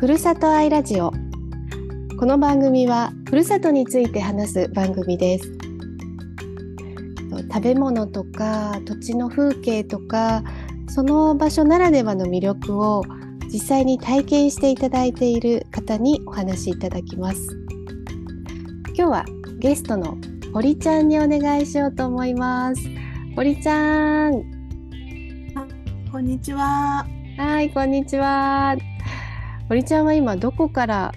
ふるさと愛ラジオ。この番組はふるさとについて話す番組です。食べ物とか土地の風景とか、その場所ならではの魅力を実際に体験していただいている方にお話しいただきます。今日はゲストの堀ちゃんにお願いしようと思います。堀ちゃん、こんにちは。はい、こんにちは。堀ちゃんは今どこから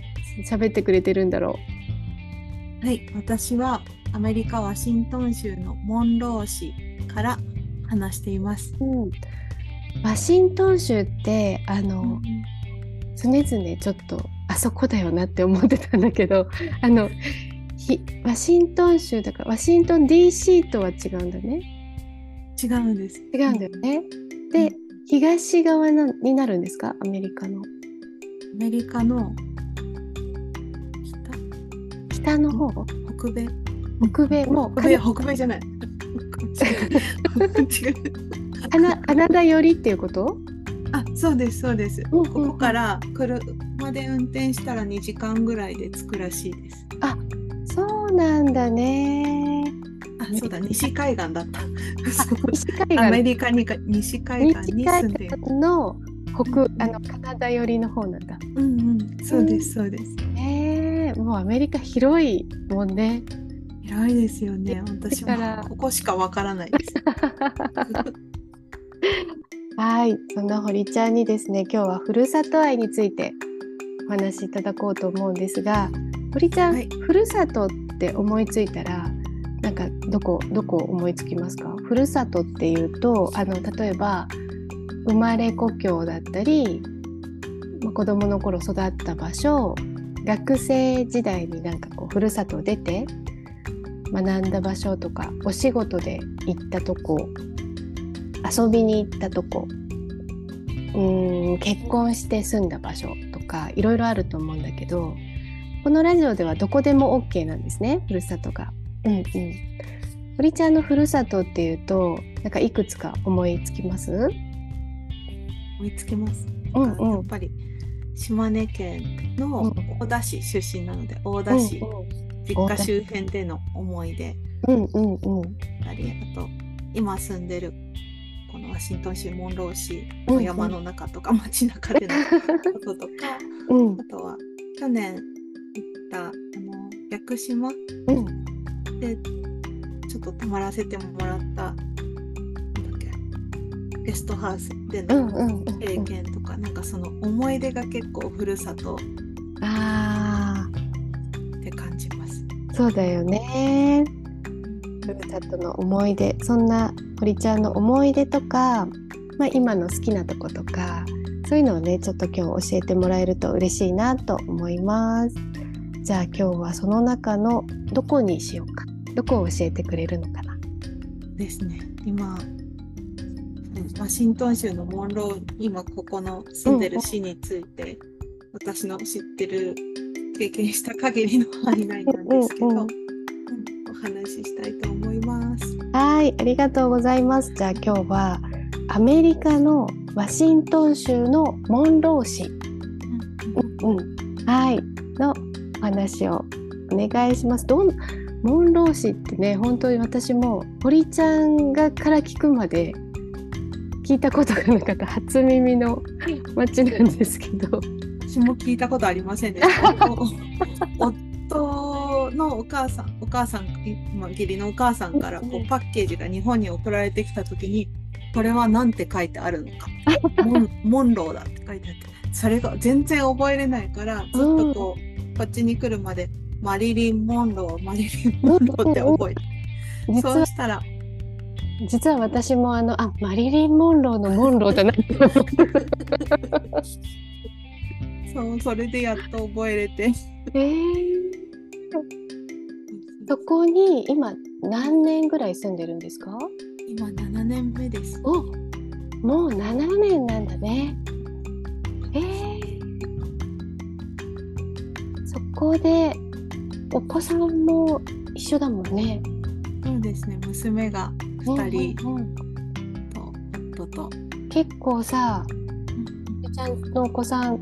喋ってくれてるんだろう。はい、私はアメリカワシントン州のモンロー市から話しています、ワシントン州って常々ちょっとあそこだよなって思ってたんだけどワシントン州だからワシントン DC とは違うんだね。違うんです。違うんだよね。で、東側になるんですか？アメリカの 北の方？北米もう北米じゃないカナダ寄りっていうこと？あ、そうです、ここから車で運転したら2時間ぐらいで着くらしいです。あ、そうなんだね。あ、そうだ、西海岸だった西海岸、アメリカに西海岸に住んでいるのカナダ寄りの方なんだ。そうです、もうアメリカ広いもんね。広いですよね。私もここしかわからないですはい、そんな堀ちゃんにですね、今日はふるさと愛についてお話しいただこうと思うんですが、堀ちゃん、はい、ふるさとって思いついたらなんかどこ思いつきますか？ふるさとっていうと例えば生まれ故郷だったり、子供の頃育った場所、学生時代になんかこうふるさと出て学んだ場所とか、お仕事で行ったとこ、遊びに行ったとこ、結婚して住んだ場所とか、いろいろあると思うんだけど、このラジオではどこでも OK なんですね、ふるさとが。堀ちゃんのふるさとっていうと、なんかいくつか思いつきます。やっぱり島根県の大田市出身なので、大田市、実家周辺での思い出あと今住んでるこのワシントン州モンロー市の山の中とか街中でのこととかあとは去年行った屋久島でちょっと泊まらせてもらったゲストハウスでの経験とか、なんかその思い出が結構ふるさとって感じます。そうだよね、ふるさとの思い出。そんな堀ちゃんの思い出とか、今の好きなとことか、そういうのをね、ちょっと今日教えてもらえると嬉しいなと思います。じゃあ今日はその中のどこにしようか、どこを教えてくれるのかなですね。今ワシントン州のモンロー、今ここの住んでる市について、私の知ってる経験した限りの範囲内なんですけど、お話ししたいと思います。はい、ありがとうございます。じゃあ今日はアメリカのワシントン州のモンロー市のお話をお願いします。モンロー市ってね、本当に私も堀ちゃんがから聞くまで聞いたことがなかった初耳の町なんですけど。私も聞いたことありませんでした夫のお母さん、今義理のお母さんからこうパッケージが日本に送られてきた時に、これは何て書いてあるのかモンローだって書いてあって、それが全然覚えれないから、ずっとこっちに来るまでマリリン・モンローって覚えて、そうしたら実は私もマリリン・モンローのモンローだなってそれでやっと覚えれてそこに今何年ぐらい住んでるんですか？今7年目です。お、もう7年なんだね。そこでお子さんも一緒だもんね。そうですね、娘が2人と夫と。結構さ、ちゃんのお子さん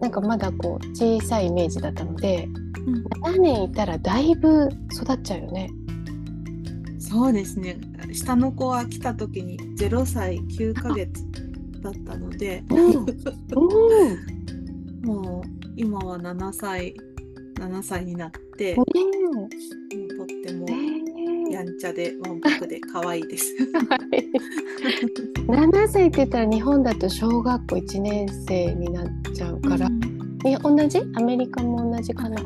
なんかまだこう小さいイメージだったので、うん、7年いたらだいぶ育っちゃうよね。そうですね、下の子は来た時に0歳9ヶ月だったので、うんうん、もう今は7歳になって、とってもやんちゃでわんぱくで可愛いです7歳って言ったら日本だと小学校1年生になっちゃうから、うん、同じ？アメリカも同じかな？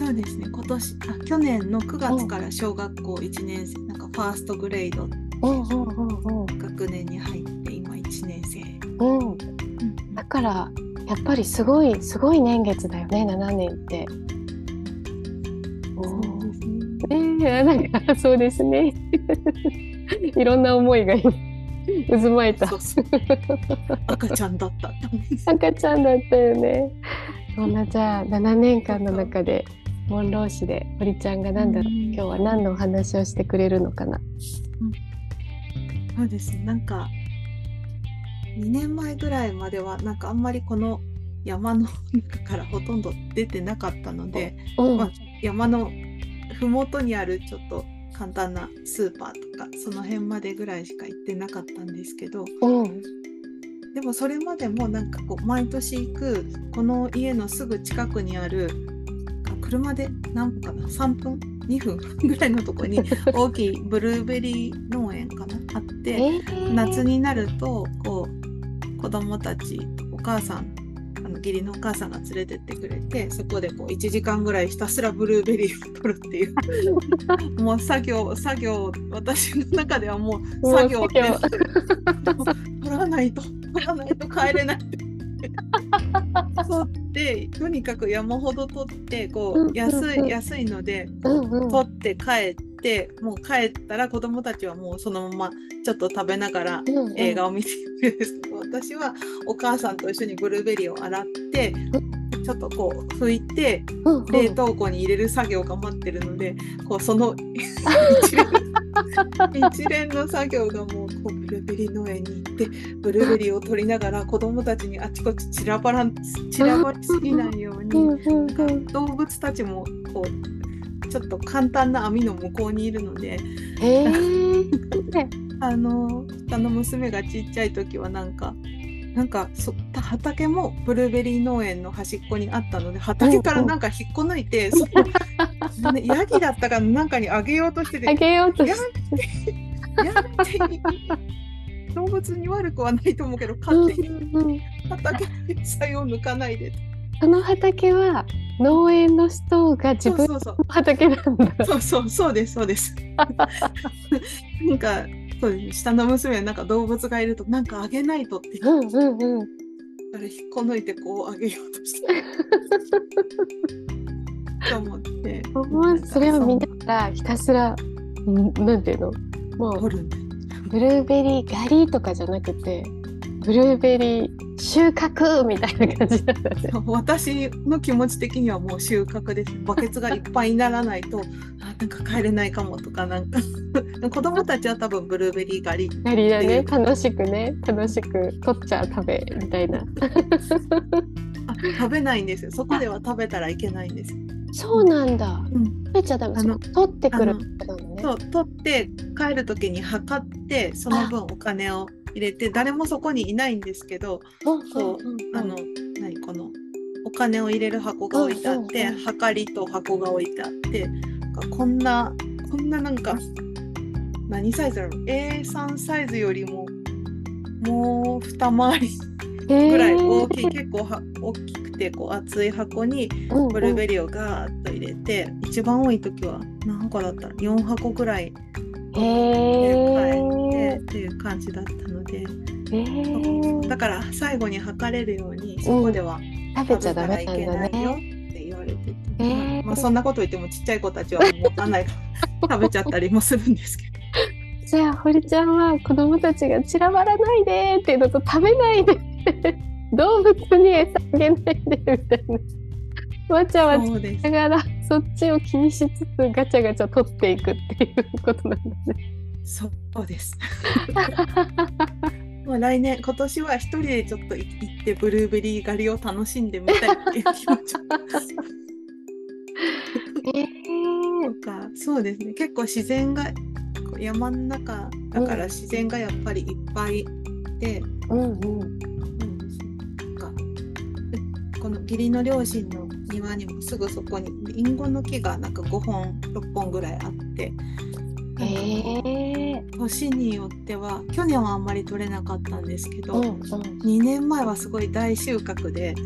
そうですね、去年の9月から小学校1年生、なんかファーストグレード学年に入って今1年生、うんうん、だからやっぱりすごい年月だよね、7年って。そうですねいろんな思いが渦巻いた。そうそう赤ちゃんだったよね。そんなじゃあ7年間の中で文浪士で堀ちゃんが何だろう、今日は何のお話をしてくれるのかな。そうですね、なんか2年前ぐらいまではなんかあんまりこの山の中からほとんど出てなかったので、うんまあ、山のふもとにあるちょっと簡単なスーパーとかその辺までぐらいしか行ってなかったんですけど、うんでもそれまでもなんかこう毎年行くこの家のすぐ近くにある車で何分かな3分2分ぐらいのとこに大きいブルーベリー農園かなあって、夏になるとこう子供たちお母さん義理のお母さんが連れてってくれて、そこでこう1時間ぐらいひたすらブルーベリーを取るっていうもう作業私の中ではもう作業って取らないと帰れない取ってとにかく山ほど取ってこう、うんうんうん、安いので取って帰ってもう帰ったら子供たちはもうそのままちょっと食べながら映画を見てるんですけど、私はお母さんと一緒にブルーベリーを洗ってちょっとこう拭いて冷凍庫に入れる作業が待ってるので、こうその一連の作業がもうこうブルーベリー農園に行ってブルーベリーを取りながら子どもたちにあちこち散らばりすぎないように、動物たちもこうちょっと簡単な網の向こうにいるので、下の娘がちっちゃい時はなんか畑もブルーベリー農園の端っこにあったので畑からなんか引っこ抜いて、ヤギだったかなんかにあげようとしててやめて動物に悪くはないと思うけど勝手に畑の野菜を抜かないで、その畑は農園の人が自分の畑なんだ。そうですなんかそうですね、下の娘はなんか動物がいるとなんかあげないとって、あれ引っこ抜いてこうあげようとしてと思ってそれを見ながらひたすらなんていうのもうブルーベリー狩りとかじゃなくてブルーベリー収穫みたいな感じだったんですよ。私の気持ち的にはもう収穫です。バケツがいっぱいにならないとなんか帰れないかもとかなんか子供たちは多分ブルーベリー狩り狩りだね、楽しく取っちゃう食べみたいな食べないんですよ、そこでは食べたらいけないんですよ。そうなんだ、うん、食べちゃダメ。取ってくるの、ね、そう取って帰る時に測ってその分お金を入れて、誰もそこにいないんですけど、このお金を入れる箱が置いてあって、はかりと箱が置いてあって、こんななんか何サイズだろう A3 サイズよりもう二回りぐらい大きい、結構大きくてこう厚い箱にブルーベリーをガーッと入れて、一番多い時は何箱だったら4箱ぐらい帰ってっていう感じだったので、だから最後に測れるようにそこでは食べちゃダメなんだねって言われてて、まあ、そんなこと言ってもちっちゃい子たちは持たないから食べちゃったりもするんですけどじゃあ堀ちゃんは子供たちが散らばらないでっていうのと食べないで動物に餌あげないでみたいなわちゃわちゃしながら そっちを気にしつつガチャガチャ取っていくっていうことなんだね。そうですまも来年今年は一人でちょっと行ってブルーベリー狩りを楽しんでみたいっていう気持ちそうですね、結構自然が山の中だから自然がやっぱりいっぱいで、この義理の両親の庭にもすぐそこにリンゴの木がなんか5本6本ぐらいあって、年によっては去年はあんまり取れなかったんですけど、2年前はすごい大収穫でリ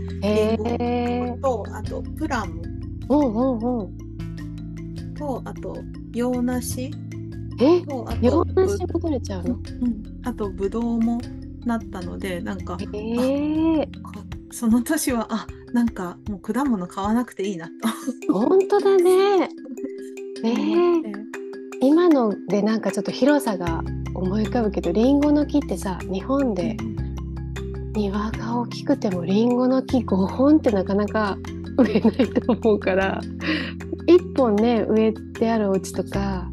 ンゴとあとプラム、とあと洋梨とあと洋梨も取れちゃうの、あとブドウもなったので、なんか、その年はなんかもう果物買わなくていいなと本当だね今のでなんかちょっと広さが思い浮かぶけど、リンゴの木ってさ、日本で庭が大きくてもリンゴの木5本ってなかなか植えないと思うから1本ね植えてあるお家とか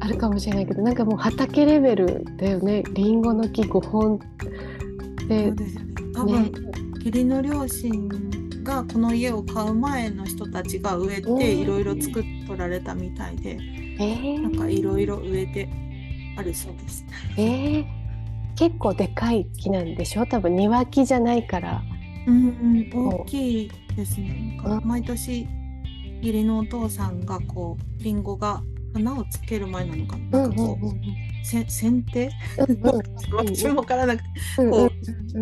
あるかもしれないけど、なんかもう畑レベルだよね、リンゴの木5本で。そうですよね、多分、義理の両親がこの家を買う前の人たちが植えていろいろ作っとられたみたいで、なんかいろいろ植えてあるそうです、結構でかい木なんでしょ、多分庭木じゃないから、大きいですね。なんか毎年義理のお父さんがこうリンゴが花をつける前なのかな、なんかこう、剪定私も分からなくて、こう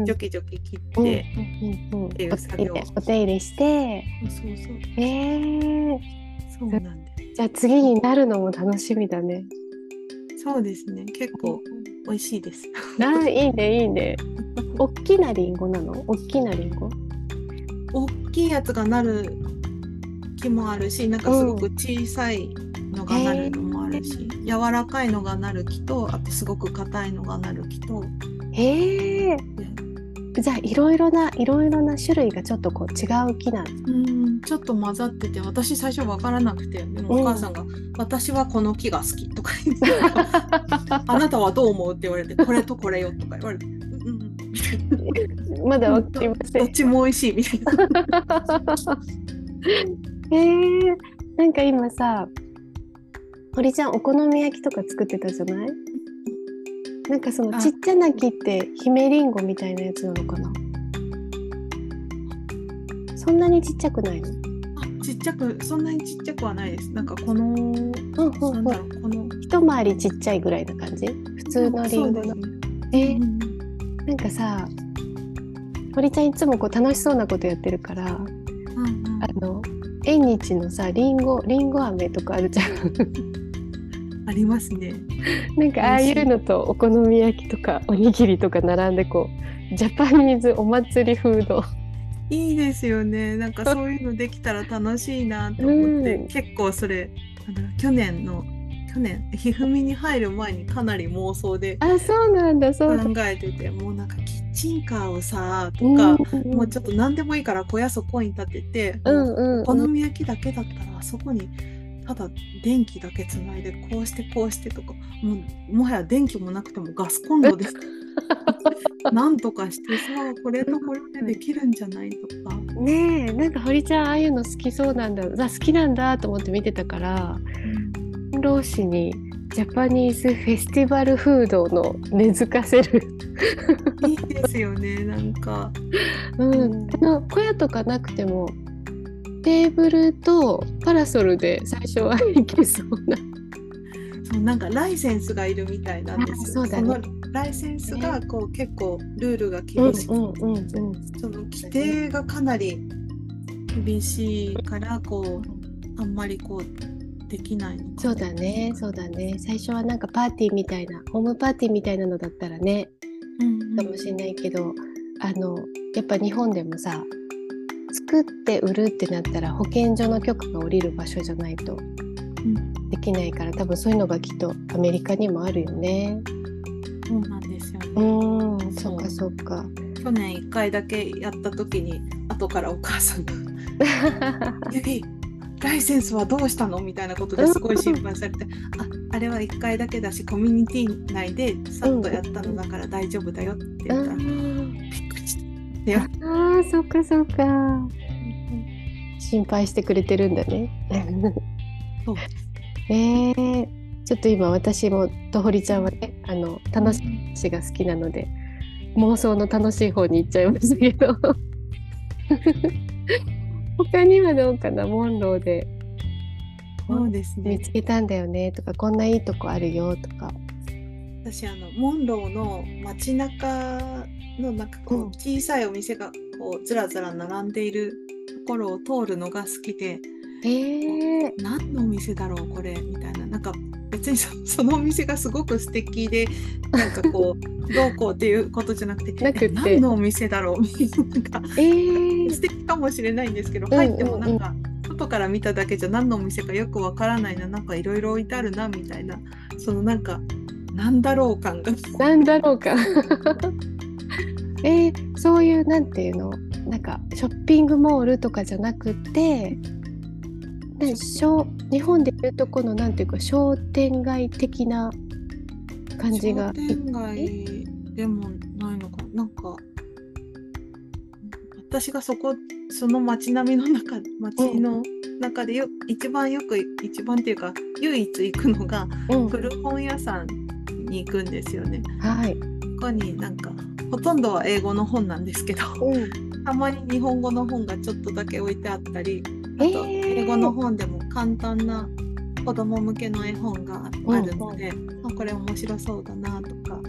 ジョキジョキ切ってっていう作業をお手入れして、そうなんです。じゃあ次になるのも楽しみだね。そうですね、結構美味しいですいいねいいね。大きなリンゴなの？大きなリンゴ？大きいやつがなる木もあるし、なんかすごく小さいのがなるのもあるし、柔らかいのがなる木と、あとすごく硬いのがなる木と。じゃあいろいろな種類がちょっとこう違う木なんですか？ちょっと混ざってて、私最初分からなくて、でもお母さんが、私はこの木が好きとか言ってあなたはどう思うって言われて、これとこれよとか言われてまだ分かりません。どっちも美味しいみたいななんか今さ、堀ちゃんお好み焼きとか作ってたじゃない？なんかそのちっちゃな木って姫リンゴみたいなやつなのかな？そんなにちっちゃくないの？そんなにちっちゃくはないです。なんかこの、なんだろう、この一回りちっちゃいぐらいな感じ？普通のリンゴの。なんかさ、堀ちゃんいつもこう楽しそうなことやってるから、あの縁日のさ、リンゴ飴とかあるじゃんありますね。なんかああいうのとお好み焼きとかおにぎりとか並んで、こうジャパニーズお祭りフードいいですよね。なんかそういうのできたら楽しいなと思って、結構それ去年ひふみに入る前にかなり妄想で考えてて、もうなんかキッチンカーをさとか、もうちょっと何でもいいから小屋そこに建てて、お好み焼きだけだったらあそこにただ電気だけつないでこうしてとか、もはや電気もなくてもガスコンロでなんとかしてさ、これとこれでできるんじゃないとかね。え、なんか堀ちゃんああいうの好きそうなんだ、好きなんだと思って見てたから、老師にジャパニーズフェスティバルフードの根付かせるいいですよね。なんか、小屋とかなくてもテーブルとパラソルで最初はいけそうなそう、なんかライセンスがいるみたいなんです。そうだね、そのライセンスがこう結構ルールが厳しくて、その規定がかなり厳しいからこうあんまりこうできないのか。そうだね最初はなんかパーティーみたいな、ホームパーティーみたいなのだったらね、かもしれないけど、やっぱ日本でもさ、作って売るってなったら保健所の許可が下りる場所じゃないとできないから、多分そういうのがきっとアメリカにもあるよね。そうなんですよね。そうか去年1回だけやった時に後からお母さんが指ライセンスはどうしたのみたいなことですごい心配されて、あれは1回だけだしコミュニティ内でさっとやったのだから大丈夫だよって言ったら、びっくりしたよ。ああ、そっかそっか、心配してくれてるんだね。そうです。ちょっと今私もとほりちゃんはね、楽しい話が好きなので妄想の楽しい方に行っちゃいましたけど他にはどうかな、モンローでそうですね、見つけたんだよねとか、こんないいとこあるよとか。私モンローの街中のなんかこう小さいお店がこうずらずら並んでいるところを通るのが好きで、何のお店だろうこれみたいな、なんか別に そのお店がすごく素敵でなんかこうどうこうっていうことじゃなく て何のお店だろうなんか、素敵かもしれないんですけど、入ってもなんか外から見ただけじゃ何のお店かよくわからないな、なんかいろいろ置いてあるなみたいな、そのなんかなんだろう感がなんだろう感そういうなんていうの、なんかショッピングモールとかじゃなくて、日本でいうとこのなんていうか商店街的な感じが。商店街でもないのかなんか、私がその街並みの中、街の中で一番っていうか唯一行くのが古本屋さんに行くんですよね。はい。ここになんかほとんどは英語の本なんですけど、たまに日本語の本がちょっとだけ置いてあったり。あと英語の本でも簡単な子ども向けの絵本があるので、これ面白そうだなとか、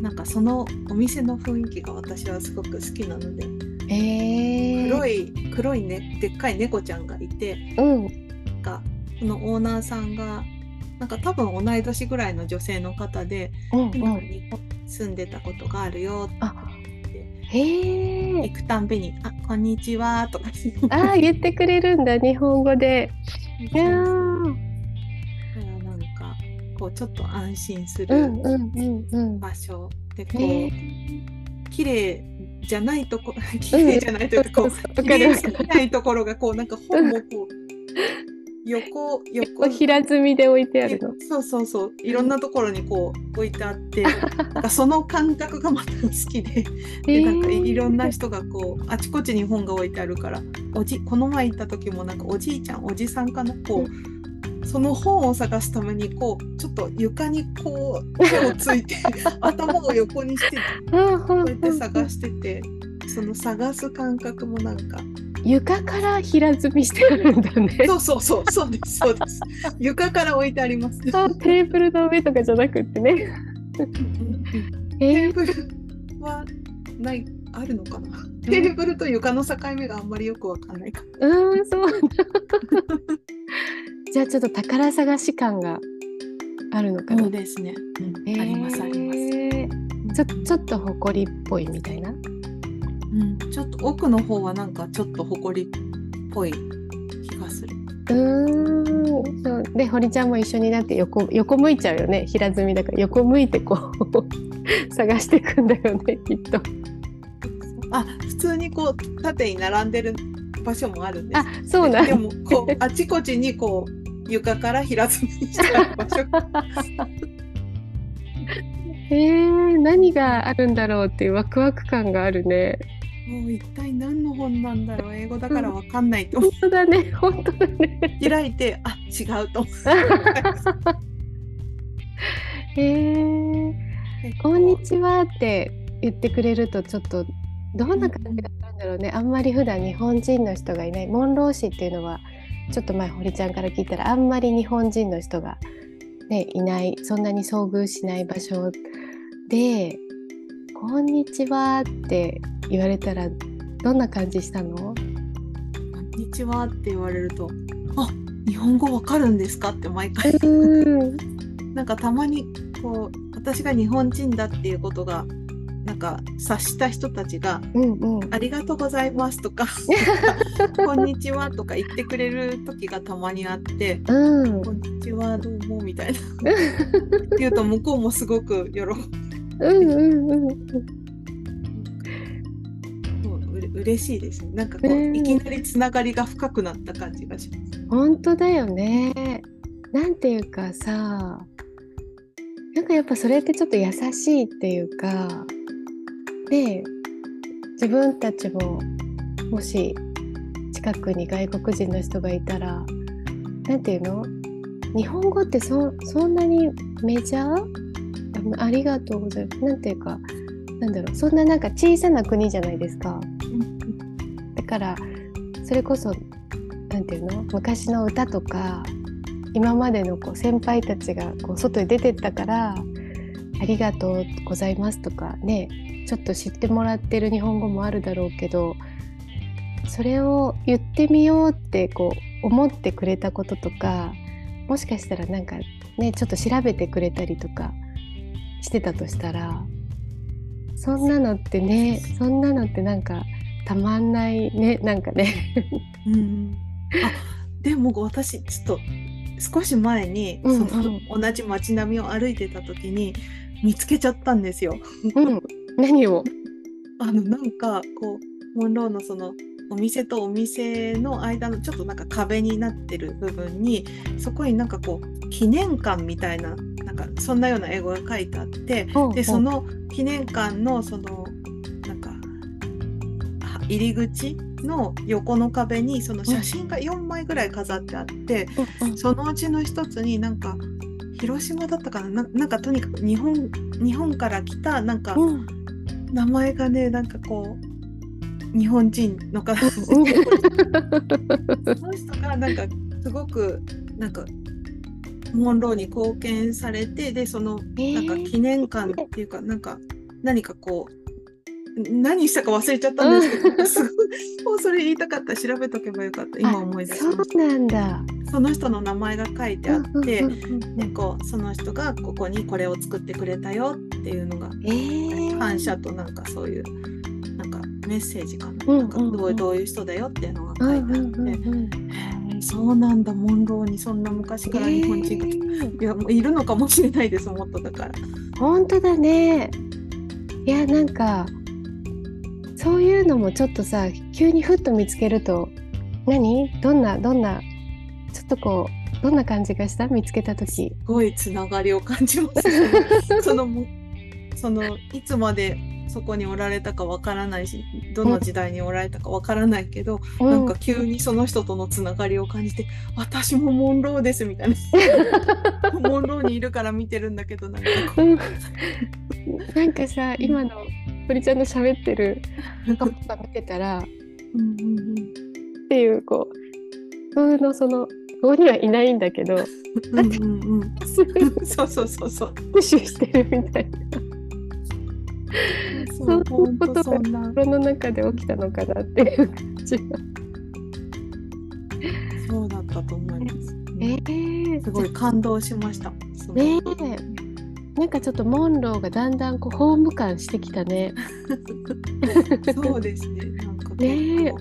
なんかそのお店の雰囲気が私はすごく好きなので、黒いねでっかい猫ちゃんがいて、なんかこのオーナーさんがなんか多分同い年ぐらいの女性の方で、日本に住んでたことがあるよって行くたんびにこんにちはとか言ってくれるんだ、日本語で。いやー、なんかこうちょっと安心する場所で、こう綺麗じゃないとこ綺麗じゃないというか、綺麗じゃないところがこうなんか本もこう横平積みで置いてあるの。そうそうそう、いろんなところにこう置いてあってその感覚がまた好きで、でなんかいろんな人がこうあちこちに本が置いてあるから、この前行った時もなんかおじいちゃんおじさんかな、こうその本を探すためにこうちょっと床にこう手をついて頭を横にしてこうやって探してて、その探す感覚もなんか。床から平積みしてあるんだね。そうそうそうそうです、そうです床から置いてあります。あ、テーブルの上とかじゃなくってねテーブルはないあるのかな、テーブルと床の境目があんまりよくわかんないか。そうじゃあちょっと宝探し感があるのかな。そうですね、ありますあります。ちょっと埃っぽいみたいな。ちょっと奥の方はなんかちょっと埃っぽい気がする。そうで、堀ちゃんも一緒になって横向いちゃうよね、平積みだから横向いてこう探していくんだよねきっと。普通にこう縦に並んでる場所もあるんです。そうなんでもこうあちこちにこう床から平積みしてある場所何があるんだろうっていうワクワク感があるね。もう一体何の本なんだろう、英語だから分かんないと思う。本当だね開いて違うと思うこんにちはって言ってくれるとちょっとどんな感じだったんだろうね。あんまり普段日本人の人がいない、モンロー市っていうのはちょっと前堀ちゃんから聞いたらあんまり日本人の人が、いない、そんなに遭遇しない場所でこんにちはって言われたらどんな感じしたの？こんにちはって言われると、日本語わかるんですかって毎回なんかたまにこう私が日本人だっていうことがなんか察した人たちが、ありがとうございますとかこんにちはとか言ってくれる時がたまにあって、こんにちはどうもみたいな言うと向こうもすごく喜ぶ嬉しいですね。なんかこう、いきなりつながりが深くなった感じがします。本当だよね。なんていうかさ、なんかやっぱそれってちょっと優しいっていうかで、自分たちももし近くに外国人の人がいたら、なんていうの、日本語ってそんなにメジャー？ありがとうございます。なんていうか、なんだろう、そんななんか小さな国じゃないですか。だからそれこそなんていうの、昔の歌とか今までのこう先輩たちがこう外に出てったからありがとうございますとかね、ちょっと知ってもらってる日本語もあるだろうけど、それを言ってみようってこう思ってくれたこととか、もしかしたらなんかね、ちょっと調べてくれたりとかしてたとしたら、そんなのってね、そんなのってなんかたまんないね、なんかね、うん、あ、でも私ちょっと少し前にその同じ街並みを歩いてた時に見つけちゃったんですよ、うん、何を？なんかこうモンローのそのお店とお店の間のちょっとなんか壁になってる部分に、そこになんかこう記念館みたいな、なんかそんなような英語が書いてあって、でその記念館のそのなんか入り口の横の壁にその写真が4枚ぐらい飾ってあって、そのうちの一つになんか広島だったかな、なんかとにかく日本から来たなんか名前がね、なんかこう日本人の方でその人がなんかすごくなんかモンローに貢献されて、でそのなんか記念館っていうか、なんか何かこう何したか忘れちゃったんですけど、すごいそれ言いたかったら調べとけばよかった、今思い出しました。そうなんだ。その人の名前が書いてあって、ね、こうその人がここにこれを作ってくれたよっていうのが、感謝となんかそういうメッセージかな、なんかどういう人だよっていうのが書いてあって、そうなんだ、モンローにそんな昔から日本人が、いやもういるのかもしれないです、もっと。だから本当だね。いやなんかそういうのもちょっとさ、急にふっと見つけると、どんなちょっとこうどんな感じがした？見つけた時すごいつながりを感じますねそのいつまでそこにおられたかわからないし、どの時代におられたかわからないけど、なんか急にその人とのつながりを感じて、私もモンローですみたいなモンローにいるから見てるんだけど、なんかこう、なんかさ、今の堀ちゃんの喋ってるカップが見てたらっていう、こう普通のそのここにはいないんだけどそうプッシュしてるみたいなそういうことが心の中で起きたのかなっていう感じがそうだったと思います、すごい感動しましたね。なんかちょっとモンローがだんだんこうホーム感してきたねそうですね、なんかね、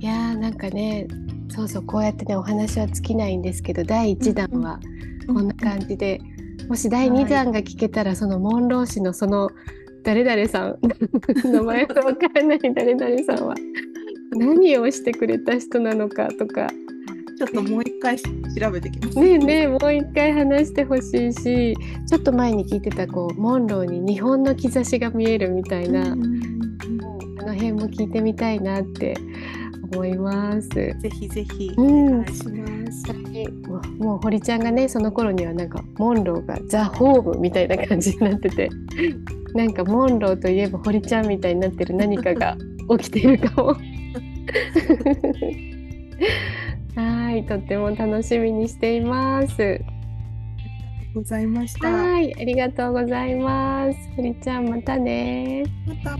いやなんかね、そうこうやってねお話は尽きないんですけど、第1弾はこんな感じで、もし第2弾が聞けたら、そのモンロー氏のその誰々さん名前が分からない誰々さんは何をしてくれた人なのかとか、ちょっともう一回調べてきますねもう一回話してほしいし、ちょっと前に聞いてたこうモンローに日本の兆しが見えるみたいな、あの辺も聞いてみたいなって思います。ぜひぜひお願いします、もう堀ちゃんがね、その頃にはなんかモンローがザ・ホームみたいな感じになっててなんかモンローといえば堀ちゃんみたいになってる何かが起きているかもはい、とっても楽しみにしています。ありがとうございました。はい、ありがとうございます。堀ちゃん、またね。また。